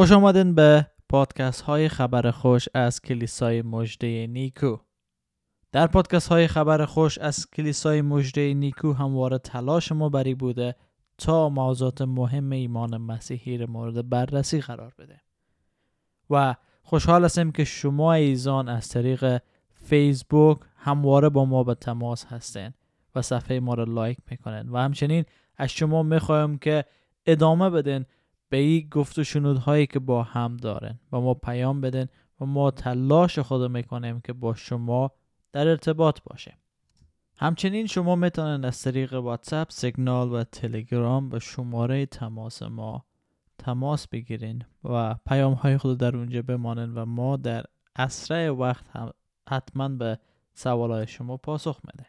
خوش آمدین به پادکست های خبر خوش از کلیسای مژده نیکو. در پادکست های خبر خوش از کلیسای مژده نیکو همواره تلاش ما بری بوده تا موضوعات مهم ایمان مسیحی را مورد بررسی قرار بده و خوشحال هستیم که شما ایزان از طریق فیسبوک همواره با ما به تماس هستین و صفحه ما را لایک میکنین و همچنین از شما میخوایم که ادامه بدین به این گفت و شنودهایی که با هم دارن و ما پیام بدین و ما تلاش خود میکنیم که با شما در ارتباط باشه. همچنین شما میتونین از طریق واتساپ، سیگنال و تلگرام به شماره تماس ما تماس بگیرین و پیام های خود در اونجا بمانن و ما در اسرع وقت حتما به سوال های شما پاسخ میده.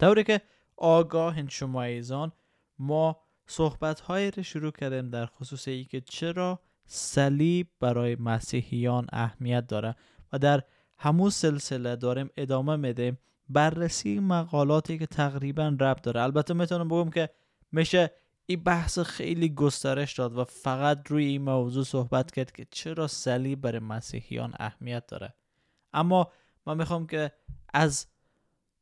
طوری که آگاهین شما ایزان، ما صحبت هایی رو شروع کردیم در خصوص ای که چرا صلیب برای مسیحیان اهمیت داره و در همون سلسله داریم ادامه میدیم بررسی مقالاتی که تقریبا ربط داره. البته میتونم بگم که میشه این بحث خیلی گسترش داد و فقط روی این موضوع صحبت کرد که چرا صلیب برای مسیحیان اهمیت داره، اما من میخوام که از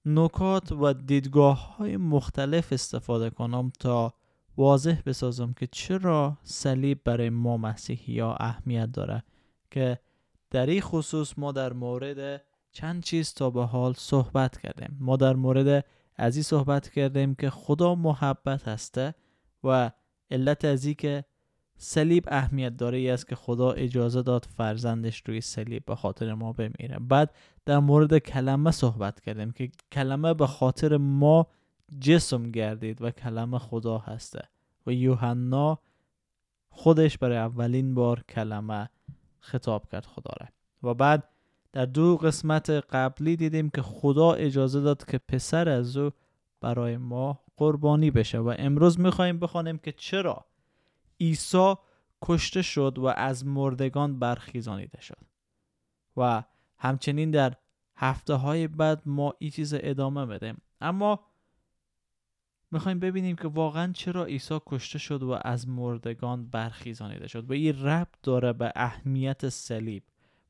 نکات و دیدگاه های مختلف استفاده کنم تا واضح بسازم که چرا صلیب برای ما مسیحی ها اهمیت داره، که در این خصوص ما در مورد چند چیز تا به حال صحبت کردیم. ما در مورد از این صحبت کردیم که خدا محبت هسته و علت از این که صلیب اهمیت داره ای است که خدا اجازه داد فرزندش روی صلیب به خاطر ما بمیره. بعد در مورد کلمه صحبت کردیم که کلمه به خاطر ما جسم گردید و کلمه خدا هسته و یوحنا خودش برای اولین بار کلمه خطاب کرد خدا را. و بعد در دو قسمت قبلی دیدیم که خدا اجازه داد که پسر از او برای ما قربانی بشه و امروز میخواییم بخوانیم که چرا عیسی کشته شد و از مردگان برخیزانیده شد. و همچنین در هفته های بعد ما این چیز ادامه بدیم، اما میخواییم ببینیم که واقعا چرا عیسی کشته شد و از مردگان برخیزانیده شد و این ربط داره به اهمیت صلیب.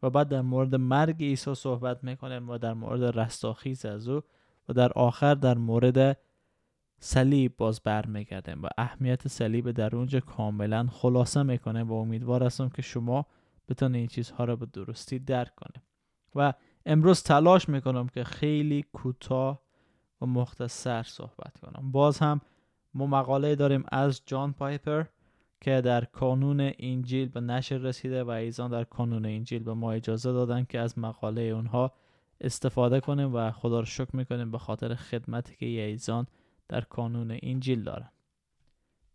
و بعد در مورد مرگ عیسی صحبت میکنیم و در مورد رستاخیز از او و در آخر در مورد صلیب باز برمیگردیم و اهمیت صلیب در اونجا کاملا خلاصه میکنیم و امیدوار هستم که شما بتونید این چیزها را به درستی درک کنیم. و امروز تلاش میکنم که خیلی کوتاه و مختصر صحبت کنم. باز هم ما مقاله داریم از جان پایپر که در کانون انجیل به نشر رسیده و ایزان در کانون انجیل به ما اجازه دادن که از مقاله اونها استفاده کنیم و خدا رو شکر میکنیم به خاطر خدمتی که ایزان در کانون انجیل دارن.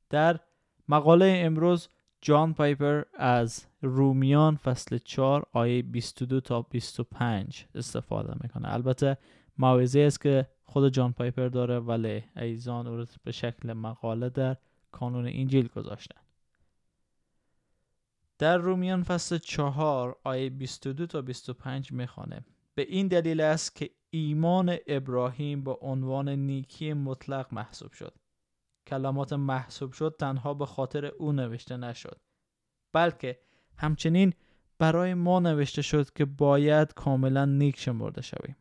در مقاله امروز جان پایپر از رومیان فصل 4 آیه 22 تا 25 استفاده میکنه. البته موعظه است که خود جان پایپر داره ولی ایزان او را به شکل مقاله در کانون انجیل گذاشتن. در رومیان فصل 4 آیه 22 تا 25 میخوانه: به این دلیل است که ایمان ابراهیم به عنوان نیکی مطلق محسوب شد. کلمات محسوب شد تنها به خاطر او نوشته نشد، بلکه همچنین برای ما نوشته شد که باید کاملا نیک شمرده شویم.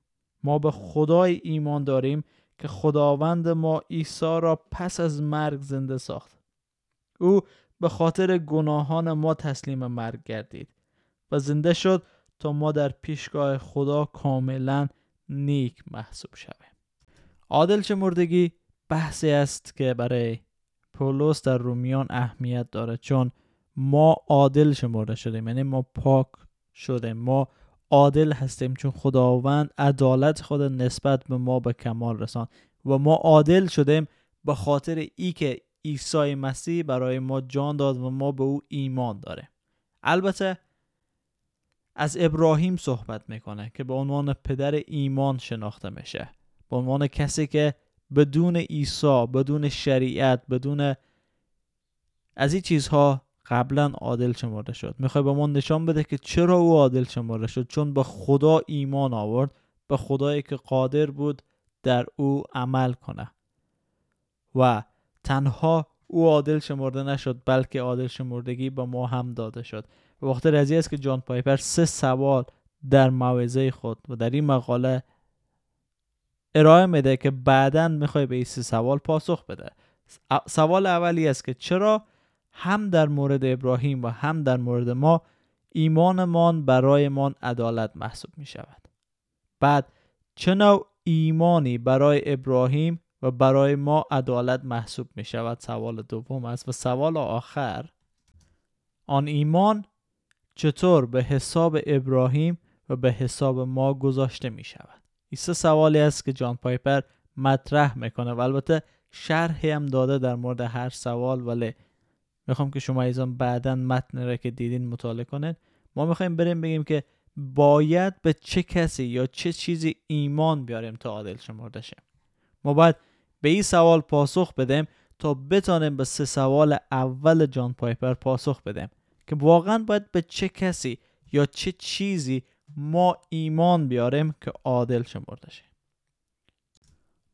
ما به خدای ایمان داریم که خداوند ما عیسی را پس از مرگ زنده ساخت. او به خاطر گناهان ما تسلیم مرگ گردید و زنده شد تا ما در پیشگاه خدا کاملا نیک محسوب شویم. عادل شمردگی بحثی است که برای پولس در رومیان اهمیت داره، چون ما عادل شمرده شدیم، یعنی ما پاک شدیم، ما عادل هستیم چون خداوند عدالت خود نسبت به ما به کمال رساند و ما عادل شدیم به خاطر ای که عیسی مسیح برای ما جان داد و ما به او ایمان داره. البته از ابراهیم صحبت میکنه که به عنوان پدر ایمان شناخته میشه، به عنوان کسی که بدون عیسی، بدون شریعت، بدون از این چیزها قبلا عادل شمرده شد. میخوای به ما نشان بده که چرا او عادل شمرده شد؟ چون به خدا ایمان آورد، به خدایی که قادر بود در او عمل کنه. و تنها او عادل شمرده نشد، بلکه عادل شمردگی به ما هم داده شد به خاطر از این است که جان پایپر 3 سوال در موعظه خود و در این مقاله ارائه میده که بعداً میخوای به این 3 سوال پاسخ بده. سوال اولی است که چرا هم در مورد ابراهیم و هم در مورد ما ایمانمان برایمان عدالت محسوب می شود. بعد چه نوع ایمانی برای ابراهیم و برای ما عدالت محسوب می شود سوال دوم است. و سوال آخر، آن ایمان چطور به حساب ابراهیم و به حساب ما گذاشته می شود. این 3 سوالی است که جان پایپر مطرح میکنه و البته شرحی هم داده در مورد هر سوال، ولی میخوام که شما ایزان بعداً متن را که دیدین مطالعه کنید. ما میخوایم بریم بگیم که باید به چه کسی یا چه چیزی ایمان بیاریم تا عادل شمرده شه. ما باید به این سوال پاسخ بدیم تا بتانیم به 3 سوال اول جان پایپر پاسخ بدیم که واقعاً باید به چه کسی یا چه چیزی ما ایمان بیاریم که عادل شمرده شه.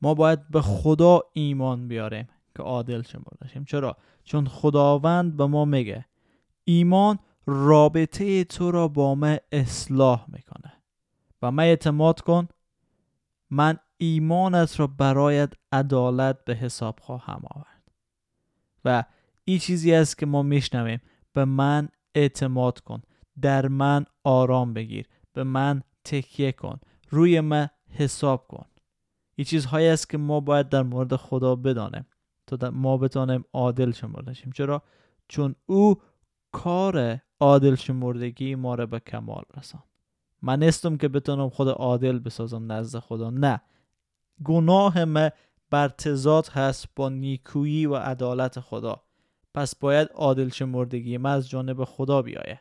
ما باید به خدا ایمان بیاریم که عادل شمرده شیم. چرا؟ چون خداوند به ما میگه ایمان رابطه تو را با من اصلاح میکنه. و من اعتماد کن، من ایمانت را برایت عدالت به حساب خواهم آورد. و این چیزی است که ما میشنویم، به من اعتماد کن، در من آرام بگیر، به من تکیه کن، روی من حساب کن. این چیزهایی است که ما باید در مورد خدا بدانیم تا ما بتانیم عادل شمرده شیم. چرا؟ چون او کار عادل شمردگی ما را به کمال رساند. من نیستم که بتانم خود عادل بسازم نزد خدا، نه. گناه من بر تضاد هست با نیکویی و عدالت خدا، پس باید عادل شمردگی من از جانب خدا بیاید.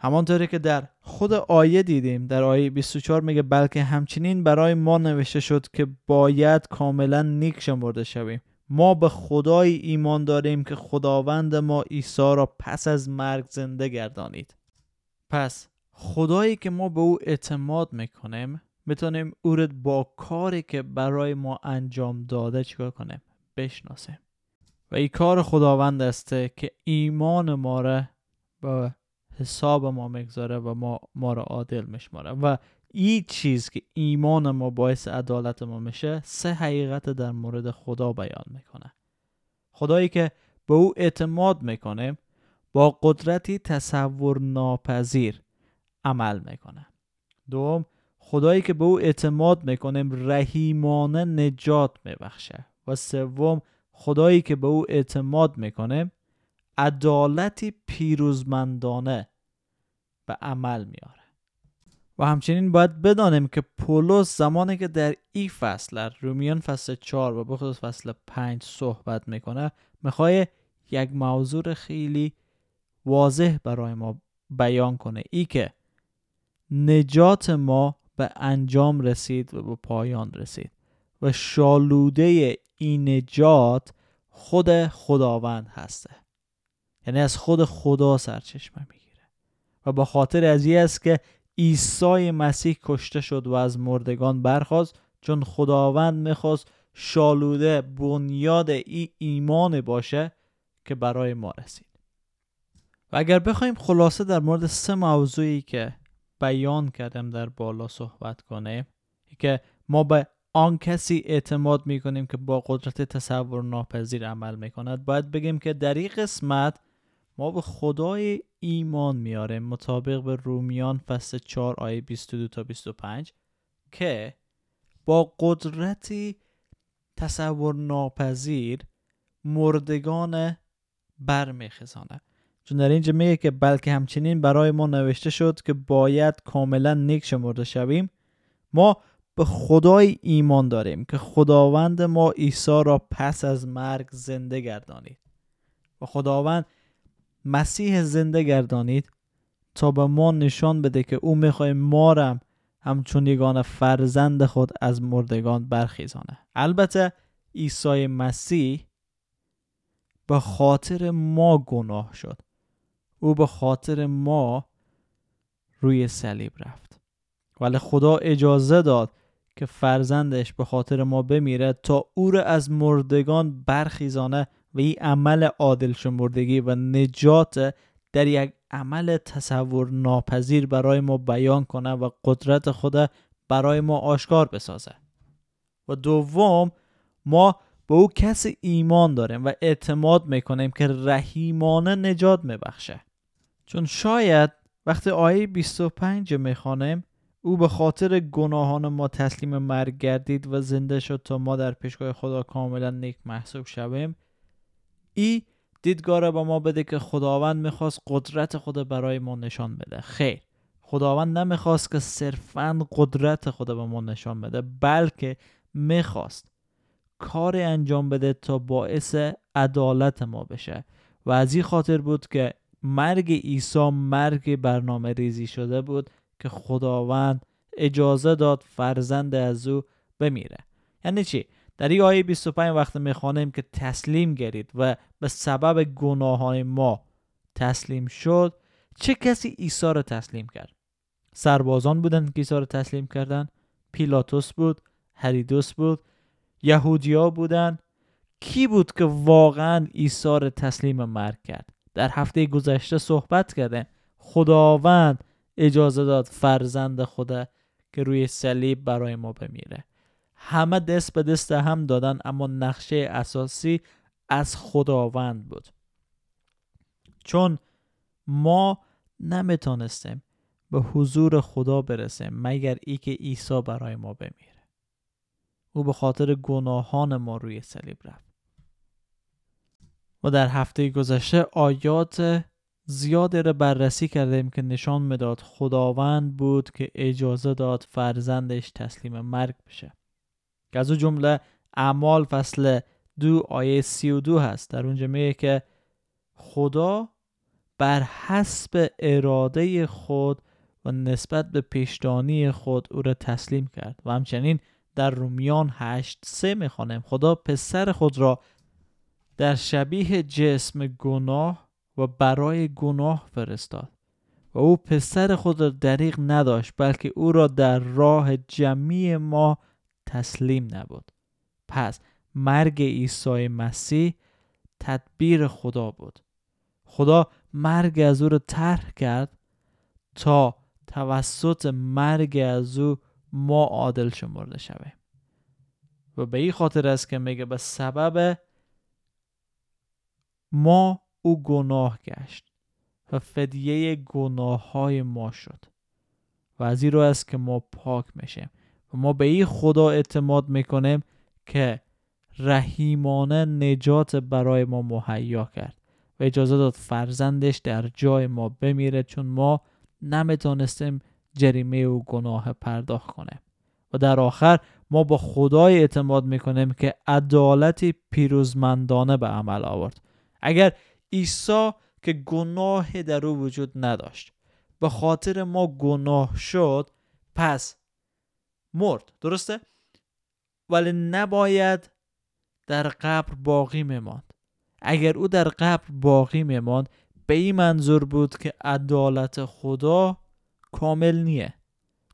همانطوری که در خود آیه دیدیم، در آیه 24 میگه بلکه همچنین برای ما نوشته شد که باید کاملا نیک شمرده شویم. ما به خدای ایمان داریم که خداوند ما عیسی را پس از مرگ زنده گردانید. پس خدایی که ما به او اعتماد میکنیم، میتونیم او را با کاری که برای ما انجام داده چیکار کنیم؟ بشناسیم. و این کار خداوند است که ایمان ما را به حساب ما میگذاره و ما را عادل میشماره. و این چیز که ایمان ما باعث عدالت ما میشه، 3 حقیقت در مورد خدا بیان میکنه. خدایی که به او اعتماد میکنه با قدرتی تصور ناپذیر عمل میکنه. دوم، خدایی که به او اعتماد میکنیم رحیمانه نجات میبخشه. و سوم، خدایی که به او اعتماد میکنیم عدالتی پیروزمندانه به عمل میاره. و همچنین باید بدانیم که پولس زمانی که در این فصل، در رومیان فصل 4 و به خصوص فصل 5 صحبت میکنه، میخواد یک موضوع خیلی واضح برای ما بیان کنه، ای که نجات ما به انجام رسید و به پایان رسید و شالوده این نجات خود خداوند هسته، یعنی از خود خدا سرچشمه میگیره. و به خاطر از این است که عیسی مسیح کشته شد و از مردگان برخاست، چون خداوند میخواست شالوده بنیاد این ایمان باشه که برای ما رسید. و اگر بخوایم خلاصه در مورد 3 موضوعی که بیان کردم در بالا صحبت کنیم، که ما به آن کسی اعتماد میکنیم که با قدرت تصور ناپذیر عمل میکند، باید بگیم که در این قسمت ما به خدای ایمان میاریم مطابق به رومیان فصل 4 آیه 22 تا 25 که با قدرتی تصور ناپذیر مردگان برمیخزاند. چون در اینجا میگه که بلکه همچنین برای ما نوشته شد که باید کاملا نیک شمرده شویم. ما به خدای ایمان داریم که خداوند ما عیسی را پس از مرگ زنده گردانید و خداوند مسیح زنده گردانید تا به ما نشان بده که او میخواه ما را همچون یگانه فرزند خود از مردگان برخیزانه. البته عیسی مسیح به خاطر ما گناه شد، او به خاطر ما روی صلیب رفت، ولی خدا اجازه داد که فرزندش به خاطر ما بمیره تا او را از مردگان برخیزانه. و این عمل عادل شمردگی و نجات در یک عمل تصور ناپذیر برای ما بیان کنه و قدرت خدا برای ما آشکار بسازه. و دوم، ما به او کسی ایمان داریم و اعتماد میکنیم که رحیمانه نجات میبخشه. چون شاید وقتی آیه 25 میخوانیم، او به خاطر گناهان ما تسلیم مرگ گردید و زنده شد تا ما در پیشگاه خدا کاملا نیک محسوب شویم، این دیدگاه را به ما بده که خداوند میخواست قدرت خدا برای ما نشان بده. خیر، خداوند نمیخواست که صرفاً قدرت خدا به ما نشان بده، بلکه میخواست کار انجام بده تا باعث عدالت ما بشه و از این خاطر بود که مرگ عیسی مرگ برنامه ریزی شده بود که خداوند اجازه داد فرزند از او بمیره. یعنی چی؟ در این آیه 25 وقت میخوانیم که تسلیم گردید و به سبب گناهان ما تسلیم شد. چه کسی عیسی را تسلیم کرد؟ سربازان بودند که عیسی را تسلیم کردند، پیلاتوس بود، هریدوس بود، یهودیا بودند. کی بود که واقعا عیسی را تسلیم مرگ کرد؟ در هفته گذشته صحبت کردیم، خداوند اجازه داد فرزند خدا که روی صلیب برای ما بمیره. همه دست به دست هم دادن، اما نقشه اساسی از خداوند بود. چون ما نمیتونستیم به حضور خدا برسیم مگر ای که عیسی برای ما بمیره. او به خاطر گناهان ما روی صلیب رفت. و در هفته گذشته آیات زیادی را بررسی کردیم که نشان میداد خداوند بود که اجازه داد فرزندش تسلیم مرگ بشه، که از اون جمله اعمال فصل 2 آیه 32 هست. در اونجا میگه که خدا بر حسب اراده خود و نسبت به پیشدانی خود او را تسلیم کرد. و همچنین در رومیان 8:3 میخوانیم خدا پسر خود را در شبیه جسم گناه و برای گناه فرستاد و او پسر خود را دریغ نداشت، بلکه او را در راه جمعی ما تسلیم نبود. پس مرگ عیسی مسیح تدبیر خدا بود. خدا مرگ از او را طرح کرد تا توسط مرگ از او ما عادل شمرده شویم. و به این خاطر است که میگه به سبب ما او گناه گشت و فدیه گناه های ما شد. و از این رو است که ما پاک میشیم و ما به این خدا اعتماد میکنیم که رحیمانه نجات برای ما مهیا کرد و اجازه داد فرزندش در جای ما بمیره، چون ما نمیتونستیم جریمه و گناه پرداخت کنیم. و در آخر ما با خدای اعتماد میکنیم که عدالتی پیروزمندانه به عمل آورد. اگر عیسی که گناه در او وجود نداشت به خاطر ما گناه شد، پس مرد، درسته؟ ولی نباید در قبر باقی میماند. اگر او در قبر باقی میماند، به این منظور بود که عدالت خدا کامل نیه،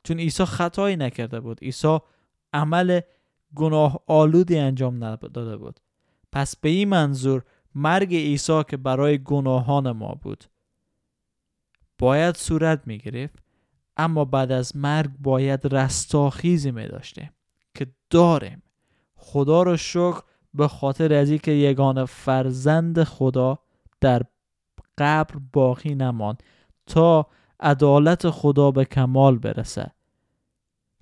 چون عیسی خطایی نکرده بود، عیسی عمل گناه آلودی انجام نداده بود. پس به این منظور مرگ عیسی که برای گناهان ما بود باید صورت می گرفت، اما بعد از مرگ باید رستاخیزی می داشتیم که داریم. خدا رو شکر به خاطر از اینکه یگانه فرزند خدا در قبر باقی نماند تا عدالت خدا به کمال برسه،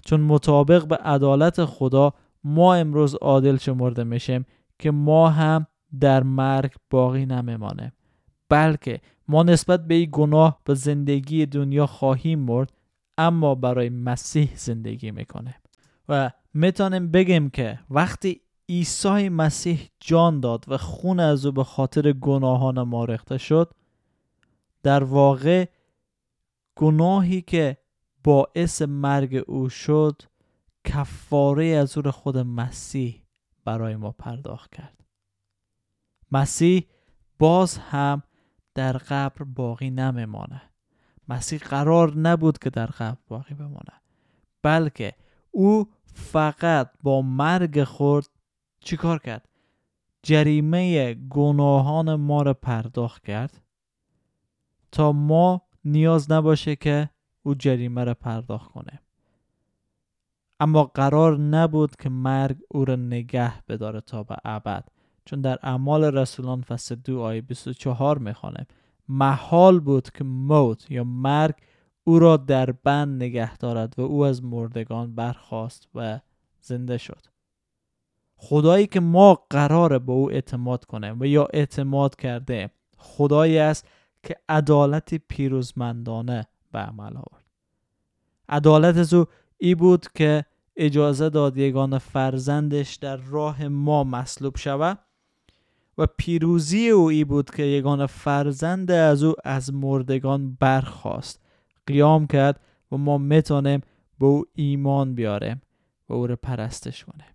چون مطابق به عدالت خدا ما امروز عادل شمرده میشیم که ما هم در مرگ باقی نمیمانیم، بلکه ما نسبت به این گناه به زندگی دنیا خواهیم مرد، اما برای مسیح زندگی میکنیم. و میتونیم بگیم که وقتی عیسی مسیح جان داد و خون از او به خاطر گناهان ما ریخته شد، در واقع گناهی که باعث مرگ او شد کفاره از او را خود مسیح برای ما پرداخت کرد. مسیح باز هم در قبر باقی نمیمانه. مسیح قرار نبود که در قبر باقی بمانه، بلکه او فقط با مرگ خود چی کار کرد؟ جریمه گناهان ما را پرداخت کرد تا ما نیاز نباشه که او جریمه را پرداخت کنه. اما قرار نبود که مرگ او را نگه بداره تا به ابد، چون در اعمال رسولان فصل 2 آیه 24 میخوانیم محال بود که موت یا مرگ او را در بند نگه دارد و او از مردگان برخاست و زنده شد. خدایی که ما قراره به او اعتماد کنیم و یا اعتماد کرده، خدایی است که عدالت پیروزمندانه به عمل آورد. عدالت از او ای بود که اجازه داد یگانه فرزندش در راه ما مصلوب شود و پیروزی او ای بود که یگانه فرزند از او از مردگان برخاست، قیام کرد و ما میتونیم به او ایمان بیاریم و او را پرستش کنیم.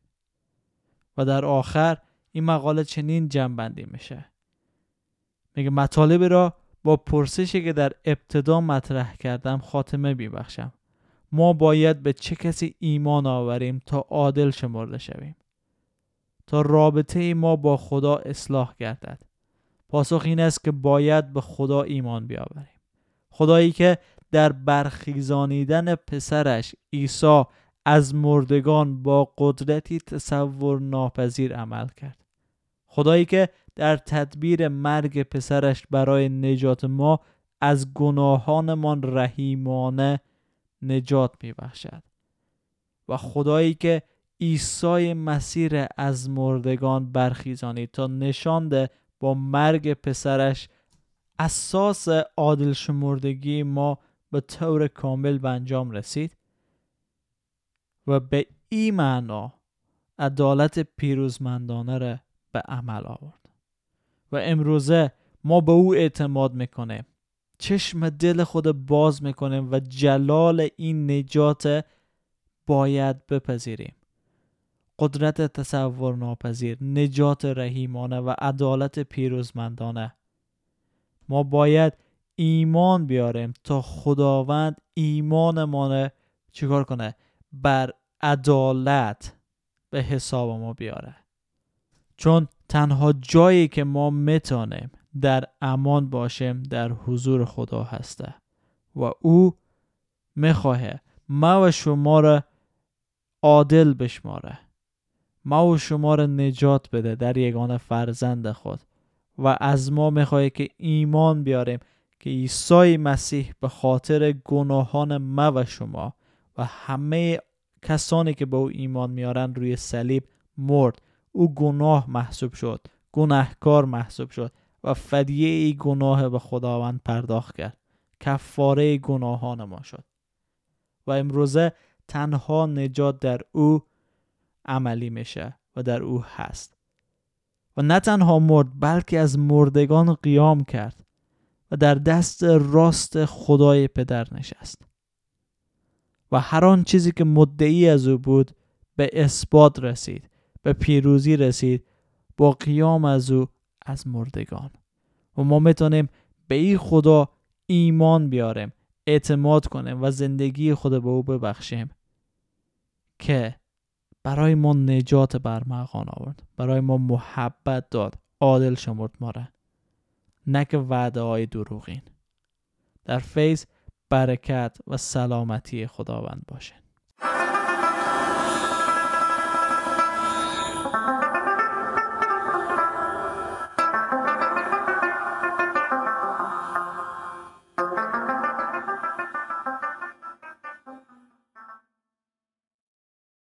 و در آخر این مقاله چنین جمع‌بندی میشه، میگه مطالب را با پرسشی که در ابتدا مطرح کردم خاتمه بیبخشم. ما باید به چه کسی ایمان آوریم تا عادل شمرده شویم، تا رابطه ما با خدا اصلاح گردد؟ پاسخ این است که باید به خدا ایمان بیاوریم، خدایی که در برخیزانیدن پسرش عیسی از مردگان با قدرتی تصور ناپذیر عمل کرد، خدایی که در تدبیر مرگ پسرش برای نجات ما از گناهانمان رحیمانه نجات میبخشد، و خدایی که عیسی مسیح از مردگان برخیزانید تا نشانده با مرگ پسرش اساس عادل شمردگی ما به طور کامل به انجام رسید و به این معنا عدالت پیروزمندانه را به عمل آورد. و امروزه ما به او اعتماد میکنیم، چشم دل خود باز میکنیم و جلال این نجات باید بپذیریم. قدرت تصور ناپذیر، نجات رحیمانه و عدالت پیروزمندانه. ما باید ایمان بیاریم تا خداوند ایمان ما چیکار کنه؟ بر عدالت به حساب ما بیاره، چون تنها جایی که ما میتونیم در امان باشیم در حضور خدا هسته و او میخواهد ما و شما را عادل بشماره، ما و شما را نجات بده در یگانه فرزند خود و از ما میخواهد که ایمان بیاریم که عیسی مسیح به خاطر گناهان ما و شما و همه کسانی که به او ایمان میارن روی صلیب مرد. او گناه محسوب شد، گناهکار محسوب شد و فدیه ای گناه به خداوند پرداخت کرد، کفاره گناهان ما شد و امروزه تنها نجات در او عملی میشه و در او هست. و نه تنها مرد بلکه از مردگان قیام کرد و در دست راست خدای پدر نشست و هر آن چیزی که مدعی از او بود به اثبات رسید، به پیروزی رسید با قیام از او از مردگان. و ما میتونیم به این خدا ایمان بیاریم، اعتماد کنیم و زندگی خود به او ببخشیم که برای ما نجات برمغان آورد، برای ما محبت داد، عادل شمرد ما را، نه که وعده های دروغین. در فیض برکت و سلامتی خداوند باشین.